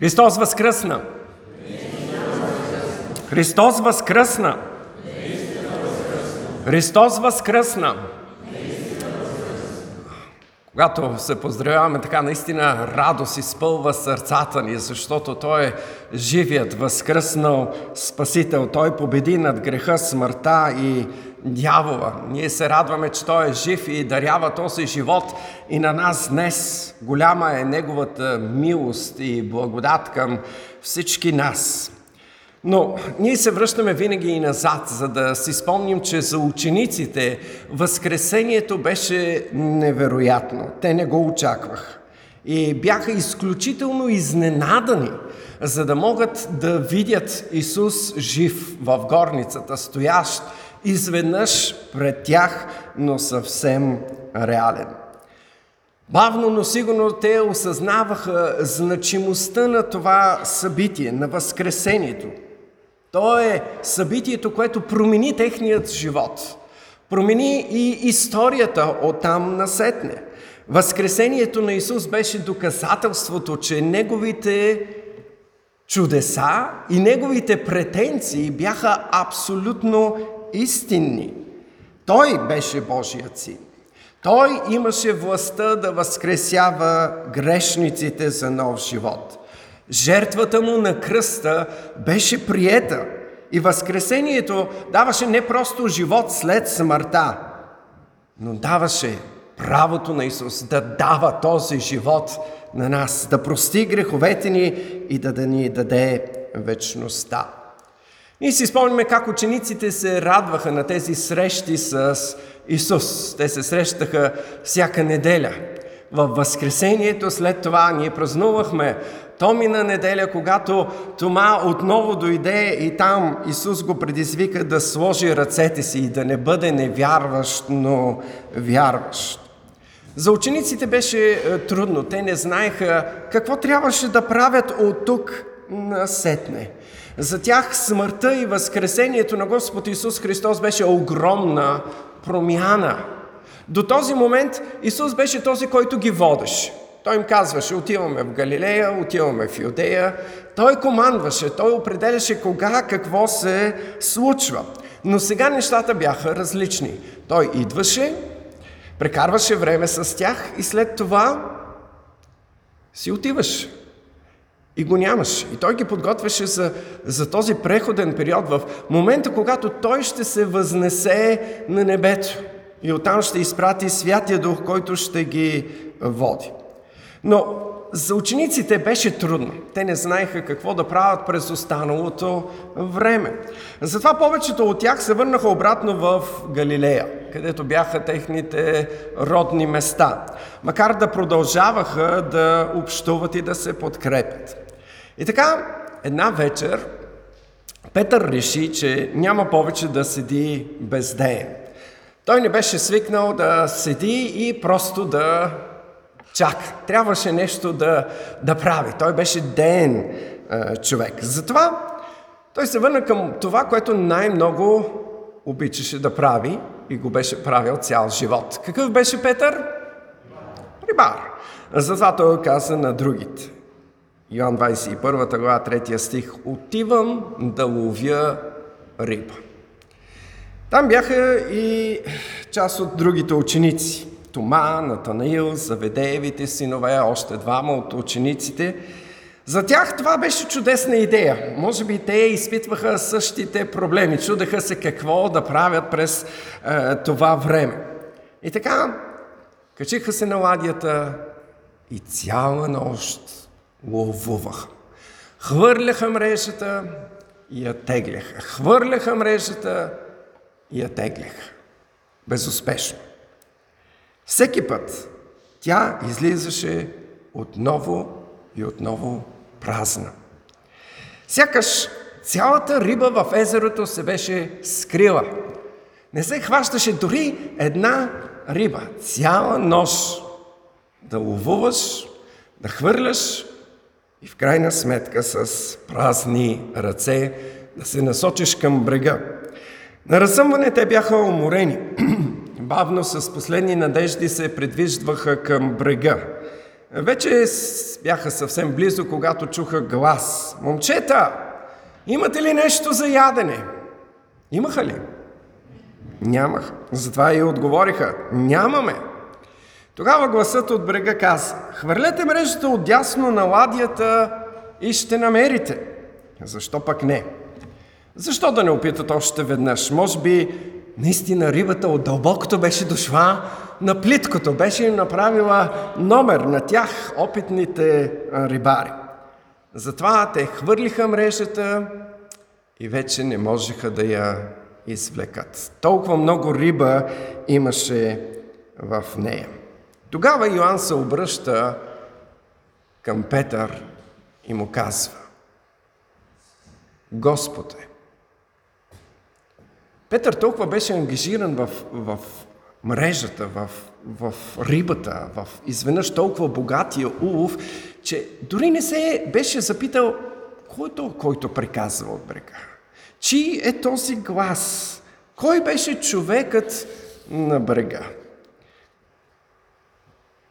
Христос възкръсна! Христос възкръсна! Христос възкръсна! Когато се поздравяваме, така наистина радост изпълва сърцата ни, защото Той е живият, възкръснал Спасител. Той победи над греха, смъртта и дявола. Ние се радваме, че Той е жив и дарява този живот и на нас днес. Голяма е Неговата милост и благодат към всички нас. Но ние се връщаме винаги и назад, за да си спомним, че за учениците възкресението беше невероятно. Те не го очакваха и бяха изключително изненадани, за да могат да видят Исус жив в горницата, стоящ изведнъж пред тях, но съвсем реален. Бавно, но сигурно те осъзнаваха значимостта на това събитие, на Възкресението. То е събитието, което промени техният живот. Промени и историята оттам насетне. Възкресението на Исус беше доказателството, че неговите чудеса и неговите претенции бяха абсолютно истинни. Той беше Божият син. Той имаше властта да възкресява грешниците за нов живот. Жертвата му на кръста беше приета и възкресението даваше не просто живот след смъртта, но даваше правото на Исус да дава този живот на нас, да прости греховете ни и да ни даде вечността. Ние си спомняме как учениците се радваха на тези срещи с Исус. Те се срещаха всяка неделя. Във Възкресението след това ние празнувахме Томина неделя, когато Тома отново дойде и там Исус го предизвика да сложи ръцете си и да не бъде невярващ, но вярващ. За учениците беше трудно. Те не знаеха какво трябваше да правят от тук насетне. За тях смъртта и възкресението на Господ Исус Христос беше огромна промяна. До този момент Исус беше този, който ги водеше. Той им казваше: отиваме в Галилея, отиваме в Юдея. Той командваше, той определяше кога, какво се случва. Но сега нещата бяха различни. Той идваше, прекарваше време с тях и след това си отиваше. И го нямаше. И той ги подготвяше за този преходен период, в момента, когато той ще се възнесе на небето и оттам ще изпрати Святия Дух, който ще ги води. Но за учениците беше трудно. Те не знаеха какво да правят през останалото време. Затова повечето от тях се върнаха обратно в Галилея, където бяха техните родни места, макар да продължаваха да общуват и да се подкрепят. И така, една вечер Петър реши, че няма повече да седи бездеен. Той не беше свикнал да седи и просто да чака. Трябваше нещо да прави. Той беше деен човек. Затова той се върна към това, което най-много обичаше да прави и го беше правил цял живот. Какъв беше Петър? Рибар. Затова той каза на другите. Йоан 21 глава, 3 стих. Отивам да ловя риба. Там бяха и част от другите ученици. Тома, Натанаил, Заведеевите синове, още двама от учениците. За тях това беше чудесна идея. Може би те изпитваха същите проблеми. Чудеха се какво да правят през това време. И така, качиха се на ладията и цяла нощ ловуваха. Хвърляха мрежата и я тегляха. Хвърляха мрежата и я тегляха. Безуспешно. Всеки път тя излизаше отново и отново празна. Сякаш цялата риба в езерото се беше скрила. Не се хващаше дори една риба. Цяла нощ да ловуваш, да хвърляш и в крайна сметка с празни ръце да се насочиш към брега. На разсъмване те бяха уморени. Бавно с последни надежди се придвижваха към брега. Вече бяха съвсем близо, когато чуха глас. Момчета, имате ли нещо за ядене? Имаха ли? Нямаха. Затова и отговориха. Нямаме. Тогава гласът от брега каза: хвърлете мрежата отдясно на ладията и ще намерите. Защо пък не? Защо да не опитат още веднъж? Може би наистина рибата от дълбокото беше дошла на плиткото, беше им направила номер на тях, опитните рибари. Затова те хвърлиха мрежата и вече не можеха да я извлекат. Толкова много риба имаше в нея. Тогава Йоан се обръща към Петър и му казва: Господе. Петър толкова беше ангажиран в мрежата, в рибата, в изведнъж толкова богатия улов, че дори не се беше запитал който приказва от брега. Чий е този глас? Кой беше човекът на брега?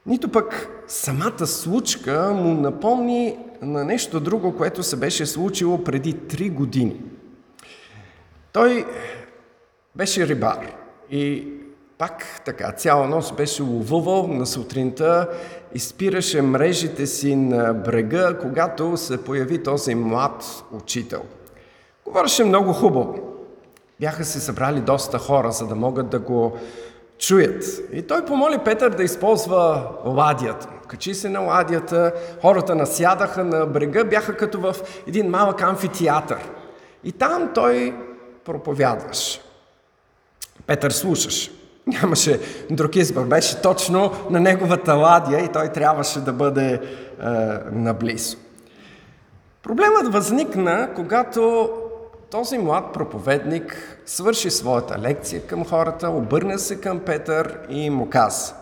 Нито пък самата случка му напомни на нещо друго, което се беше случило преди 3 години. Той беше рибар и пак така цяла нощ беше ловувал, на сутринта изпираше мрежите си на брега, когато се появи този млад учител. Говореше много хубаво. Бяха се събрали доста хора, за да могат да го чуят. И той помоли Петър да използва ладията. Качи се на ладията, хората насядаха на брега, бяха като в един малък амфитеатър. И там той проповядваше. Петър слушаше. Нямаше друг избор, беше точно на неговата ладия и той трябваше да бъде наблизо. Проблемът възникна, когато този млад проповедник свърши своята лекция към хората, обърна се към Петър и му каза: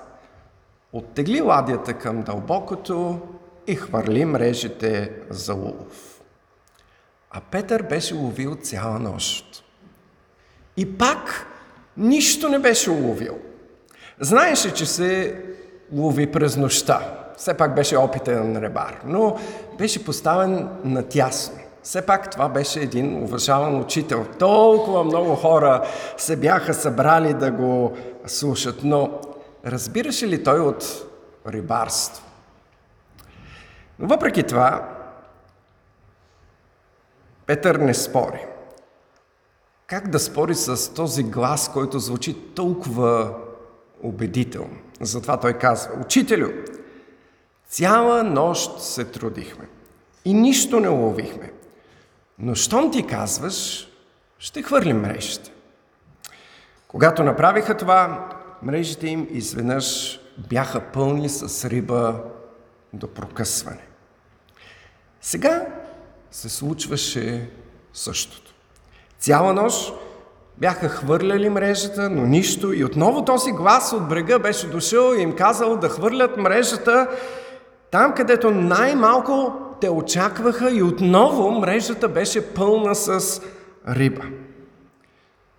оттегли ладията към дълбокото и хвърли мрежите за улов. А Петър беше ловил цяла нощ. И пак нищо не беше уловил. Знаеше, че се лови през нощта. Все пак беше опитен рибар, но беше поставен на тясно. Все пак това беше един уважаван учител. Толкова много хора се бяха събрали да го слушат, но разбираше ли той от рибарство? Но въпреки това, Петър не спори. Как да спори с този глас, който звучи толкова убедително? Затова той казва: учителю, цяла нощ се трудихме и нищо не уловихме. Но щом ти казваш, ще хвърлим мрежите. Когато направиха това, мрежите им изведнъж бяха пълни с риба до прокъсване. Сега се случваше същото. Цяла нощ бяха хвърляли мрежата, но нищо. И отново този глас от брега беше дошъл и им казал да хвърлят мрежата там, където най-малко те очакваха, и отново мрежата беше пълна с риба.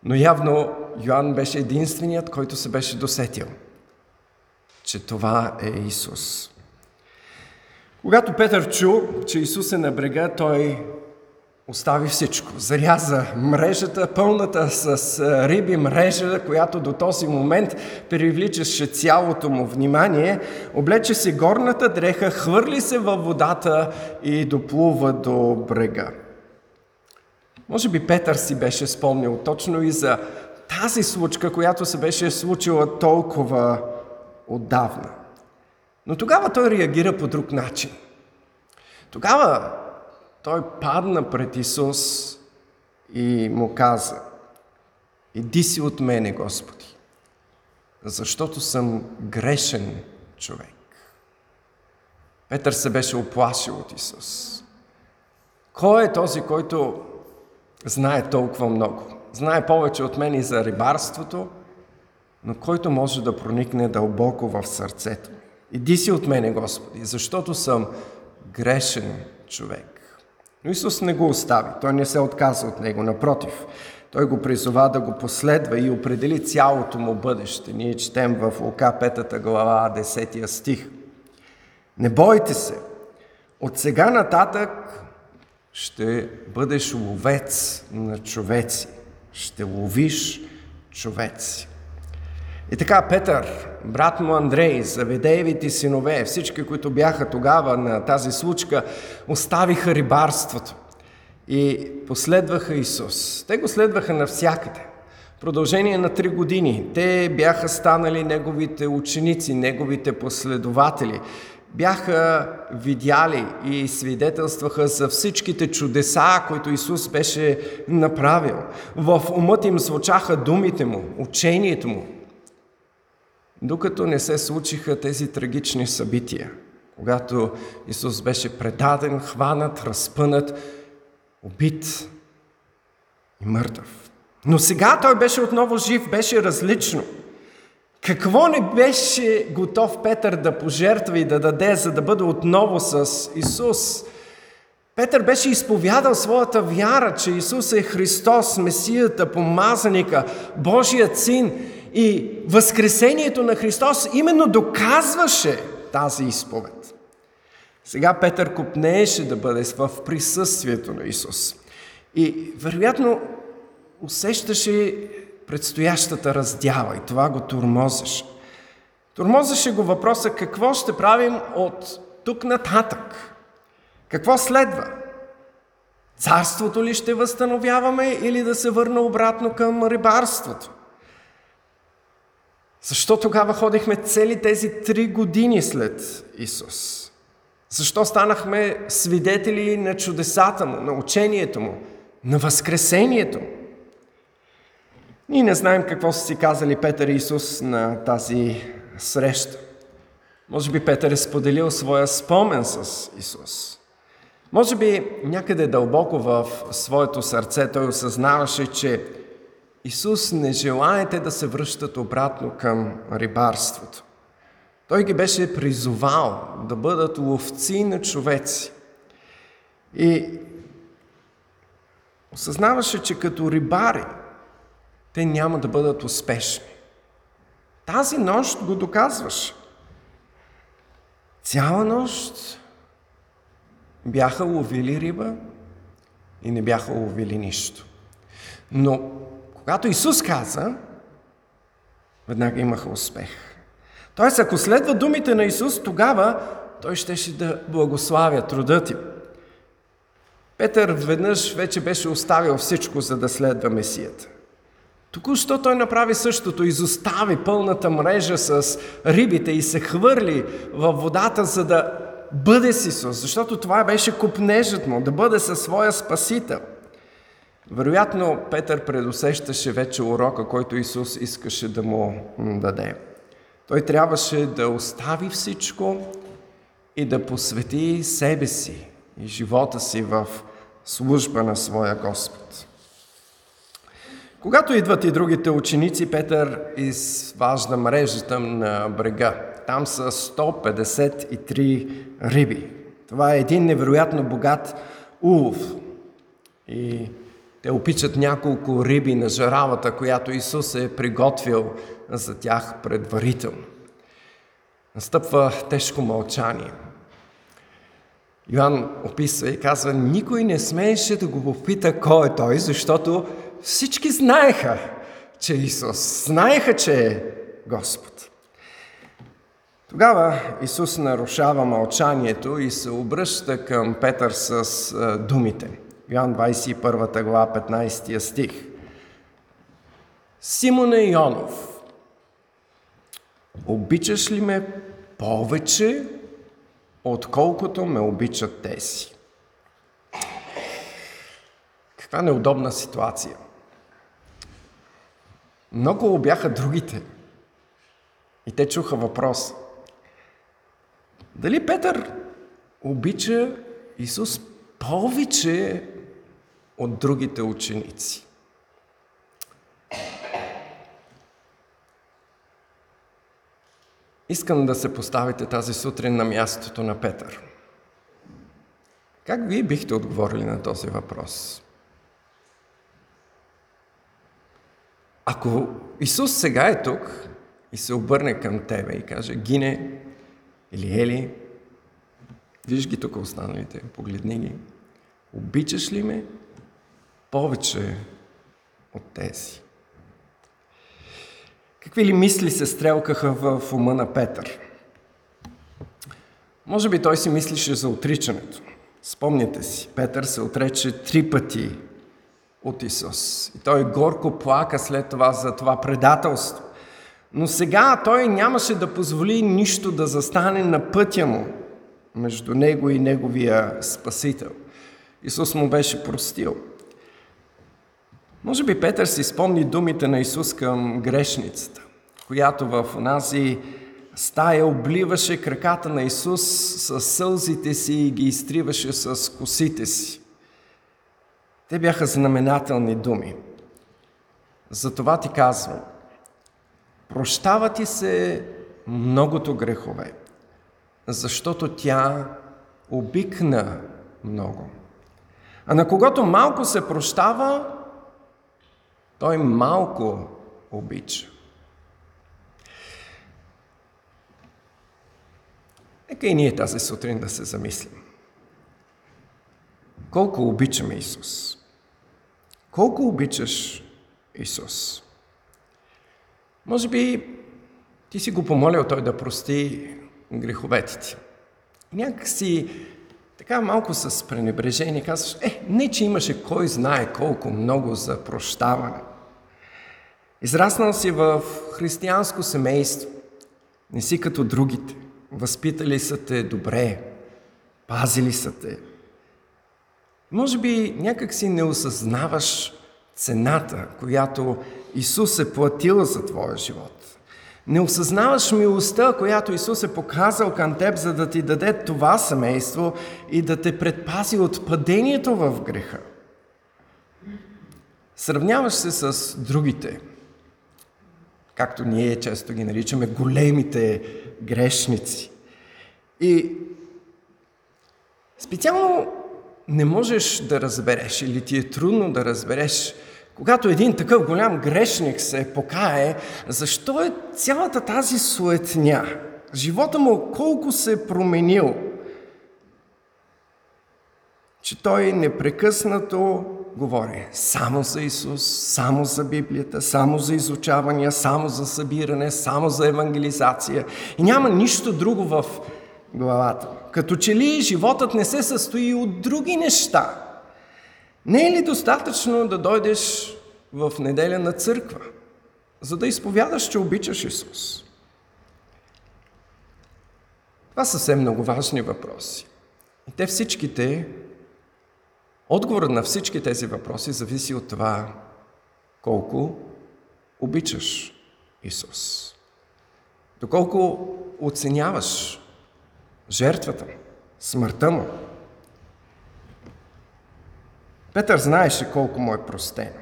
Но явно Йоан беше единственият, който се беше досетил, че това е Исус. Когато Петър чу, че Исус е на брега, той остави всичко. Заряза мрежата, пълната с риби мрежа, която до този момент привличаше цялото му внимание. Облече си горната дреха, хвърли се във водата и доплува до брега. Може би Петър си беше спомнил точно и за тази случка, която се беше случила толкова отдавна. Но тогава той реагира по друг начин. Тогава той падна пред Исус и му каза: иди си от мене, Господи, защото съм грешен човек. Петър се беше оплашил от Исус. Кой е този, който знае толкова много? Знае повече от мен и за рибарството, но който може да проникне дълбоко в сърцето. Иди си от мене, Господи, защото съм грешен човек. Но Исус не го остави. Той не се отказа от него. Напротив, той го призова да го последва и определи цялото му бъдеще. Ние четем в Лука 5 глава 10 стих. Не бойте се. От сега нататък ще бъдеш ловец на човеци. Ще ловиш човеци. И така Петър, брат му Андрей, Заведеевите синове, всички, които бяха тогава на тази случка, оставиха рибарството и последваха Исус. Те го следваха навсякъде. В продължение на 3 години те бяха станали неговите ученици, неговите последователи. Бяха видяли и свидетелстваха за всичките чудеса, които Исус беше направил. В умът им звучаха думите му, учението му. Докато не се случиха тези трагични събития, когато Исус беше предаден, хванат, разпънат, убит и мъртъв. Но сега той беше отново жив, беше различно. Какво не беше готов Петър да пожертва и да даде, за да бъде отново с Исус? Петър беше изповядал своята вяра, че Исус е Христос, Месията, Помазаника, Божият Син, и възкресението на Христос именно доказваше тази изповед. Сега Петър копнееше да бъде в присъствието на Исус и вероятно усещаше предстоящата раздяла и това го тормозеше. Тормозеше го въпроса какво ще правим от тук нататък? Какво следва? Царството ли ще възстановяваме или да се върна обратно към рибарството? Защо тогава ходихме цели тези 3 години след Исус? Защо станахме свидетели на чудесата му, на учението му, на възкресението му? Ние не знаем какво са си казали Петър и Исус на тази среща. Може би Петър е споделил своя спомен с Исус. Може би някъде дълбоко в своето сърце той осъзнаваше, че Исус не желаете да се връщат обратно към рибарството. Той ги беше призовал да бъдат ловци на човеци. И осъзнаваше, че като рибари те няма да бъдат успешни. Тази нощ го доказваше. Цяла нощ бяха ловили риба и не бяха ловили нищо. Но когато Исус каза, веднага имаха успех. Тоест, ако следва думите на Исус, тогава той щеше да благославя трудът им. Петър веднъж вече беше оставил всичко, за да следва Месията. Току-що той направи същото, изостави пълната мрежа с рибите и се хвърли във водата, за да бъде с Исус, защото това беше копнежът му, да бъде със своя Спасител. Вероятно, Петър предусещаше вече урока, който Исус искаше да му даде. Той трябваше да остави всичко и да посвети себе си и живота си в служба на своя Господ. Когато идват и другите ученици, Петър изважда мрежата на брега. Там са 153 риби. Това е един невероятно богат улов. И те опичат няколко риби на жаравата, която Исус е приготвил за тях предварително. Настъпва тежко мълчание. Йоан описва и казва, никой не смееше да го попита кой е той, защото всички знаеха, че е Исус. Знаеха, че е Господ. Тогава Исус нарушава мълчанието и се обръща към Петър с думите. Йоан 21 глава, 15 стих. Симоне Йонов, обичаш ли ме повече, отколкото ме обичат тези? Каква неудобна ситуация. Много бяха другите и те чуха въпрос. Дали Петър обича Исус повече от другите ученици? Искам да се поставите тази сутрин на мястото на Петър. Как вие бихте отговорили на този въпрос? Ако Исус сега е тук и се обърне към тебе и каже, Гине или Ели, Виж ги тук останалите, погледни ги. Обичаш ли ме повече от тези? Какви ли мисли се стрелкаха в ума на Петър? Може би той си мислеше за отричането. Спомняте си, Петър се отрече 3 пъти от Исус. И той горко плака след това за това предателство. Но сега той нямаше да позволи нищо да застане на пътя му между него и неговия Спасител. Исус му беше простил. Може би Петър си спомни думите на Исус към грешницата, която в онази стая обливаше краката на Исус с сълзите си и ги изтриваше с косите си. Те бяха знаменателни думи. Затова ти казвам, прощава ти се многото грехове, защото тя обикна много. А на когото малко се прощава, той малко обича. Нека и ние тази сутрин да се замислим. Колко обичаме Исус? Колко обичаш Исус? Може би ти си го помолил той да прости греховете ти. Някак си така малко с пренебрежение казваш, не че имаше кой знае колко много за прощаване. Израснал си в християнско семейство. Не си като другите. Възпитали са те добре. Пазили са те. Може би някак си не осъзнаваш цената, която Исус е платил за твоя живот. Не осъзнаваш милостта, която Исус е показал към теб, за да ти даде това семейство и да те предпази от падението в греха. Сравняваш се с другите, както ние често ги наричаме големите грешници. И специално не можеш да разбереш или ти е трудно да разбереш, когато един такъв голям грешник се покае, защо е цялата тази суетня? Живота му колко се е променил, че той непрекъснато говори само за Исус, само за Библията, само за изучавания, само за събиране, само за евангелизация. И няма нищо друго в главата. Като че ли животът не се състои от други неща? Не е ли достатъчно да дойдеш в неделя на църква, за да изповядаш, че обичаш Исус? Това са все много важни въпроси. И те всичките, отговорът на всички тези въпроси зависи от това колко обичаш Исус. Доколко оценяваш жертвата, смъртта му. Петър знаеше колко му е простено.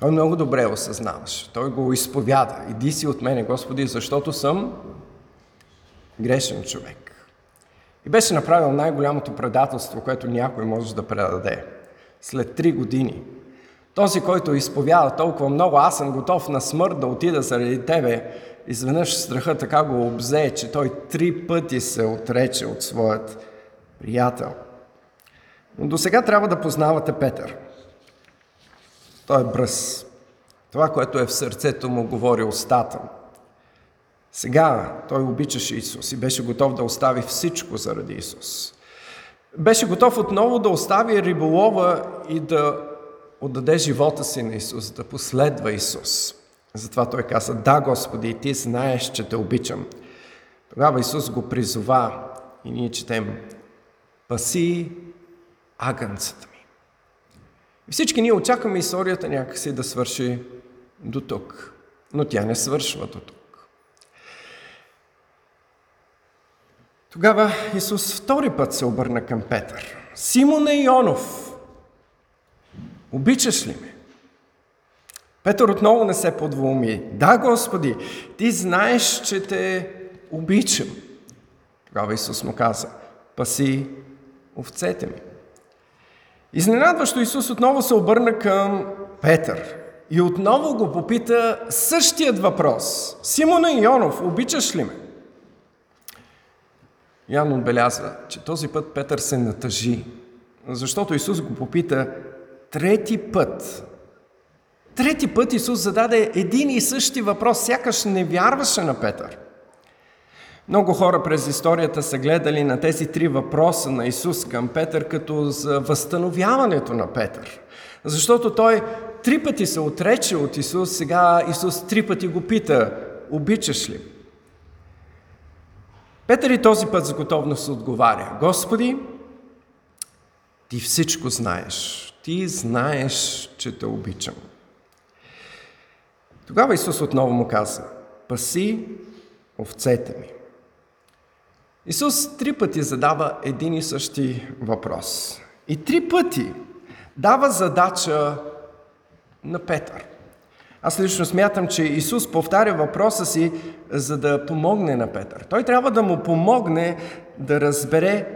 Той много добре осъзнаваше. Той го изповяда. Иди си от мене, Господи, защото съм грешен човек. И беше направил най-голямото предателство, което някой може да предаде. След 3 години. Този, който изповяда толкова много, аз съм готов на смърт да отида заради тебе, изведнъж страха така го обзе, че той 3 пъти се отрече от своят приятел. Но до сега трябва да познавате Петър. Той е бръз. Това, което е в сърцето му, говори устата. Сега той обичаше Исус и беше готов да остави всичко заради Исус. Беше готов отново да остави риболова и да отдаде живота си на Исус, да последва Исус. Затова той каза, да, Господи, ти знаеш, че те обичам. Тогава Исус го призова и ние четем, паси агънцата ми. И всички ние очакваме историята някакси да свърши до тук. Но тя не свършва до тук. Тогава Исус 2 път се обърна към Петър. Симоне Йонов, обичаш ли ме? Петър отново не се подволми. Да, Господи, ти знаеш, че те обичам. Тогава Исус му каза, паси овцете ми. Изненадващо Исус отново се обърна към Петър и отново го попита същият въпрос. Симона Йонов, обичаш ли ме? Ян отбелязва, че този път Петър се натъжи, защото Исус го попита трети път. Трети път Исус зададе един и същи въпрос, сякаш не вярваше на Петър. Много хора през историята са гледали на тези три въпроса на Исус към Петър като за възстановяването на Петър. Защото той три пъти се отрече от Исус, сега Исус три пъти го пита, обичаш ли? Петър и този път с готовност отговаря, Господи, Ти всичко знаеш, Ти знаеш, че Те обичам. Тогава Исус отново му каза, паси овцете ми. Исус три пъти задава един и същи въпрос. И три пъти дава задача на Петър. Аз лично смятам, че Исус повтаря въпроса си, за да помогне на Петър. Той трябва да му помогне да разбере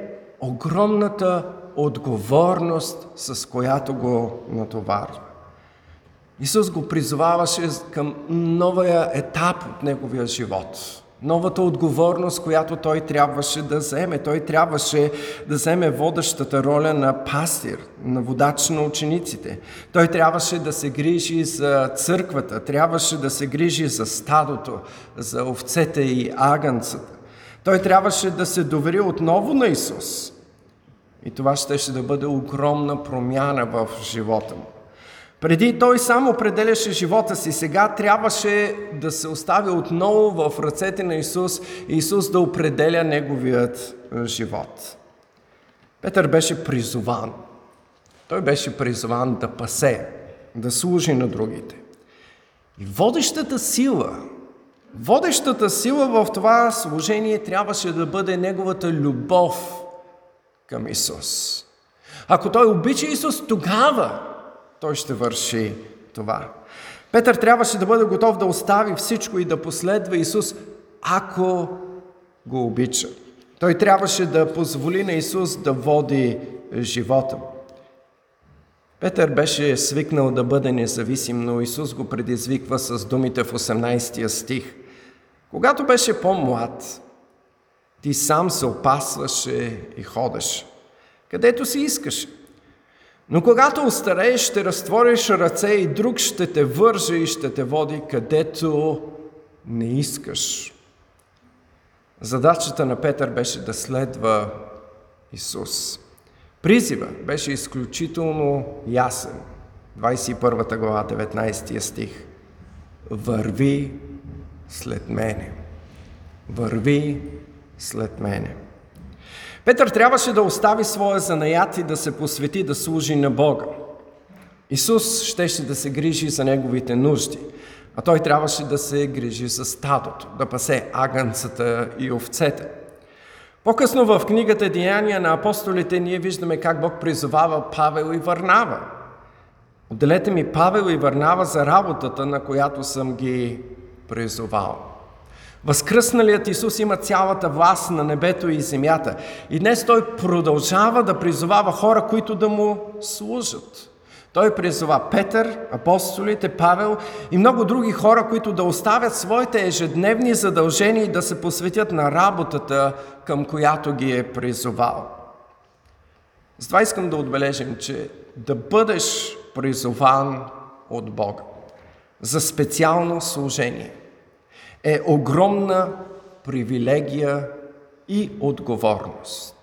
огромната отговорност, с която го натоварва. Исус го призоваваше към новия етап от неговия живот. Новата отговорност, която той трябваше да вземе. Той трябваше да вземе водещата роля на пастир, на водач на учениците. Той трябваше да се грижи за църквата, трябваше да се грижи за стадото, за овцете и агънцата. Той трябваше да се довери отново на Исус. И това щеше да бъде огромна промяна в живота му. Преди той сам определяше живота си, сега трябваше да се остави отново в ръцете на Исус и Исус да определя неговият живот. Петър беше призован. Той беше призован да пасе, да служи на другите. И водещата сила в това служение трябваше да бъде неговата любов към Исус. Ако той обича Исус, тогава той ще върши това. Петър трябваше да бъде готов да остави всичко и да последва Исус, ако го обича. Той трябваше да позволи на Исус да води живота му. Петър беше свикнал да бъде независим, но Исус го предизвиква с думите в 18 стих. Когато беше по-млад, ти сам се опасваше и ходеше, където си искаше. Но когато остарееш, ще разтвориш ръце и друг ще те върже и ще те води където не искаш. Задачата на Петър беше да следва Исус. Призива беше изключително ясен. 21 глава, 19 стих. Върви след мене. Върви след мене. Петър трябваше да остави своя занаят и да се посвети да служи на Бога. Исус щеше да се грижи за неговите нужди, а той трябваше да се грижи за стадото, да пасе агънцата и овцете. По-късно в книгата Деяния на апостолите ние виждаме как Бог призовава Павел и Варнава. Отделете ми Павел и Варнава за работата, на която съм ги призовал. Възкръсналият Исус има цялата власт на небето и земята. И днес Той продължава да призовава хора, които да Му служат. Той призова Петър, апостолите, Павел и много други хора, които да оставят своите ежедневни задължения и да се посветят на работата, към която ги е призовал. Затова искам да отбележим, че да бъдеш призован от Бога за специално служение е огромна привилегия и отговорност.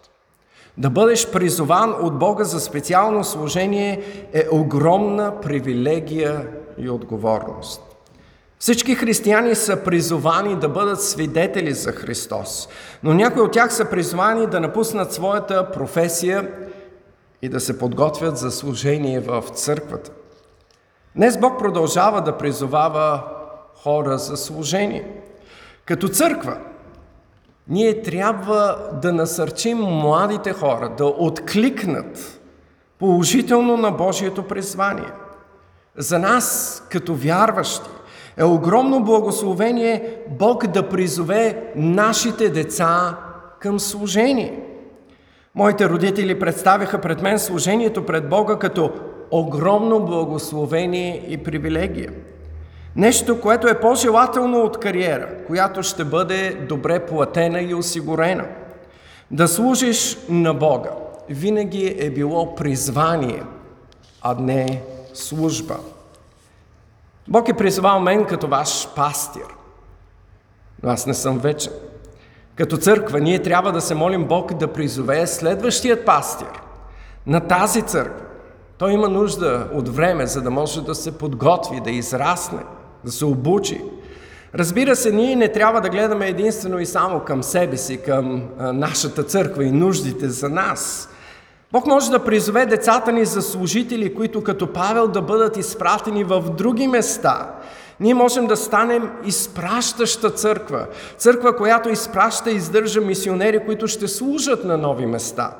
Да бъдеш призован от Бога за специално служение е огромна привилегия и отговорност. Всички християни са призовани да бъдат свидетели за Христос, но някои от тях са призовани да напуснат своята професия и да се подготвят за служение в църквата. Днес Бог продължава да призовава хора за служение. Като църква, ние трябва да насърчим младите хора да откликнат положително на Божието призвание. За нас, като вярващи, е огромно благословение Бог да призове нашите деца към служение. Моите родители представиха пред мен служението пред Бога като огромно благословение и привилегия. Нещо, което е по-желателно от кариера, която ще бъде добре платена и осигурена. Да служиш на Бога винаги е било призвание, а не служба. Бог е призвал мен като ваш пастир, но аз не съм вечен. Като църква ние трябва да се молим Бог да призове следващият пастир на тази църква. Той има нужда от време, за да може да се подготви, да израсне, да се обучи. Разбира се, ние не трябва да гледаме единствено и само към себе си, към нашата църква и нуждите за нас. Бог може да призове децата ни за служители, които като Павел да бъдат изпратени в други места. Ние можем да станем изпращаща църква. Църква, която изпраща и издържа мисионери, които ще служат на нови места.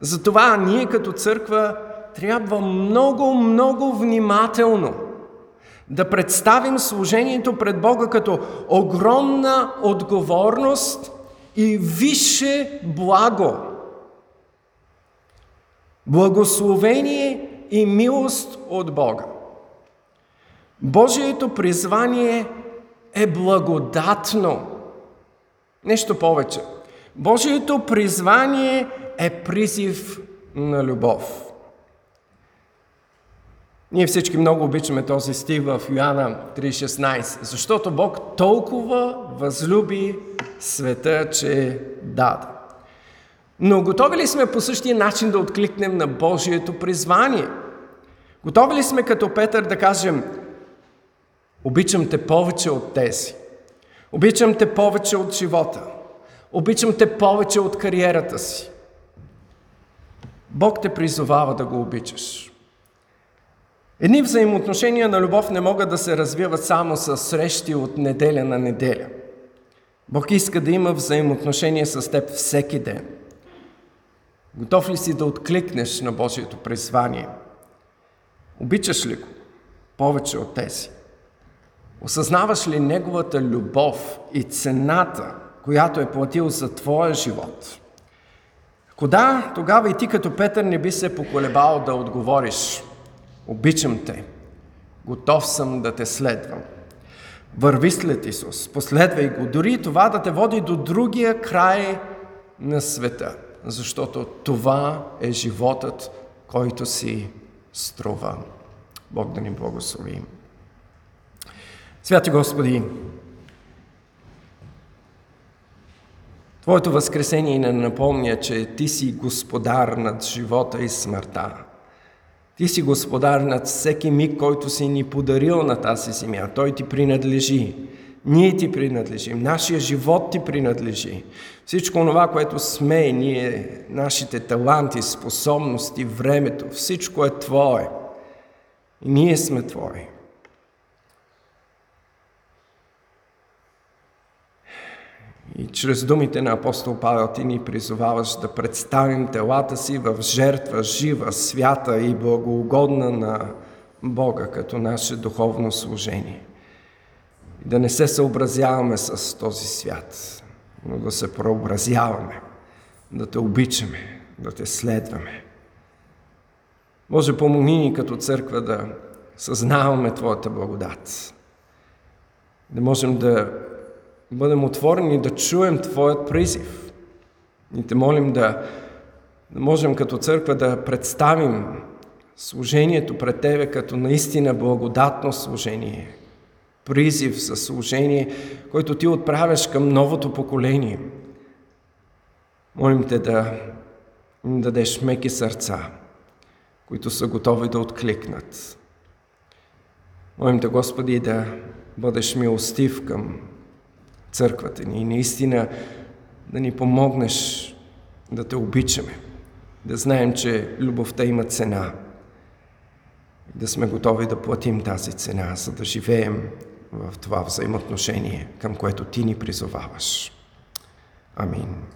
Затова ние като църква трябва много, много внимателно да представим служението пред Бога като огромна отговорност и висше благо. Благословение и милост от Бога. Божието призвание е благодатно. Нещо повече. Божието призвание е призив на любов. Ние всички много обичаме този стих в Йоанна 3:16. Защото Бог толкова възлюби света, че даде. Но готови ли сме по същия начин да откликнем на Божието призвание? Готови ли сме като Петър да кажем: обичам те повече от тези, обичам те повече от живота, обичам те повече от кариерата си. Бог те призовава да го обичаш. Едни взаимоотношения на любов не могат да се развиват само с срещи от неделя на неделя. Бог иска да има взаимоотношения с теб всеки ден. Готов ли си да откликнеш на Божието призвание? Обичаш ли го повече от тези? Осъзнаваш ли неговата любов и цената, която е платил за твоя живот? Ако да, тогава и ти като Петър не би се поколебал да отговориш: обичам те, готов съм да те следвам. Върви след Исус, последвай го, дори това да те води до другия край на света, защото това е животът, който си струва. Бог да ни благослови. Святи Господи, Твоето възкресение ни напомня, че Ти си господар над живота и смъртта. Ти си господар над всеки миг, който си ни подарил на тази земя. Той Ти принадлежи. Ние Ти принадлежим. Нашия живот Ти принадлежи. Всичко това, което сме и ние, нашите таланти, способности, времето, всичко е Твое. И ние сме Твои. И чрез думите на апостол Павел Ти ни призоваваш да представим телата си в жертва, жива, свята и благоугодна на Бога, като наше духовно служение. И да не се съобразяваме с този свят, но да се прообразяваме, да Те обичаме, да Те следваме. Боже, помогни ни като църква да съзнаваме Твоята благодат, да можем да бъдем отворени да чуем Твоят призив. И Те молим да можем като църква да представим служението пред Тебе като наистина благодатно служение. Призив за служение, който Ти отправяш към новото поколение. Молим Те да им дадеш меки сърца, които са готови да откликнат. Молим Те, Господи, да бъдеш милостив към църквата ни и наистина да ни помогнеш да Те обичаме, да знаем, че любовта има цена, да сме готови да платим тази цена, за да живеем в това взаимоотношение, към което Ти ни призоваваш. Амин.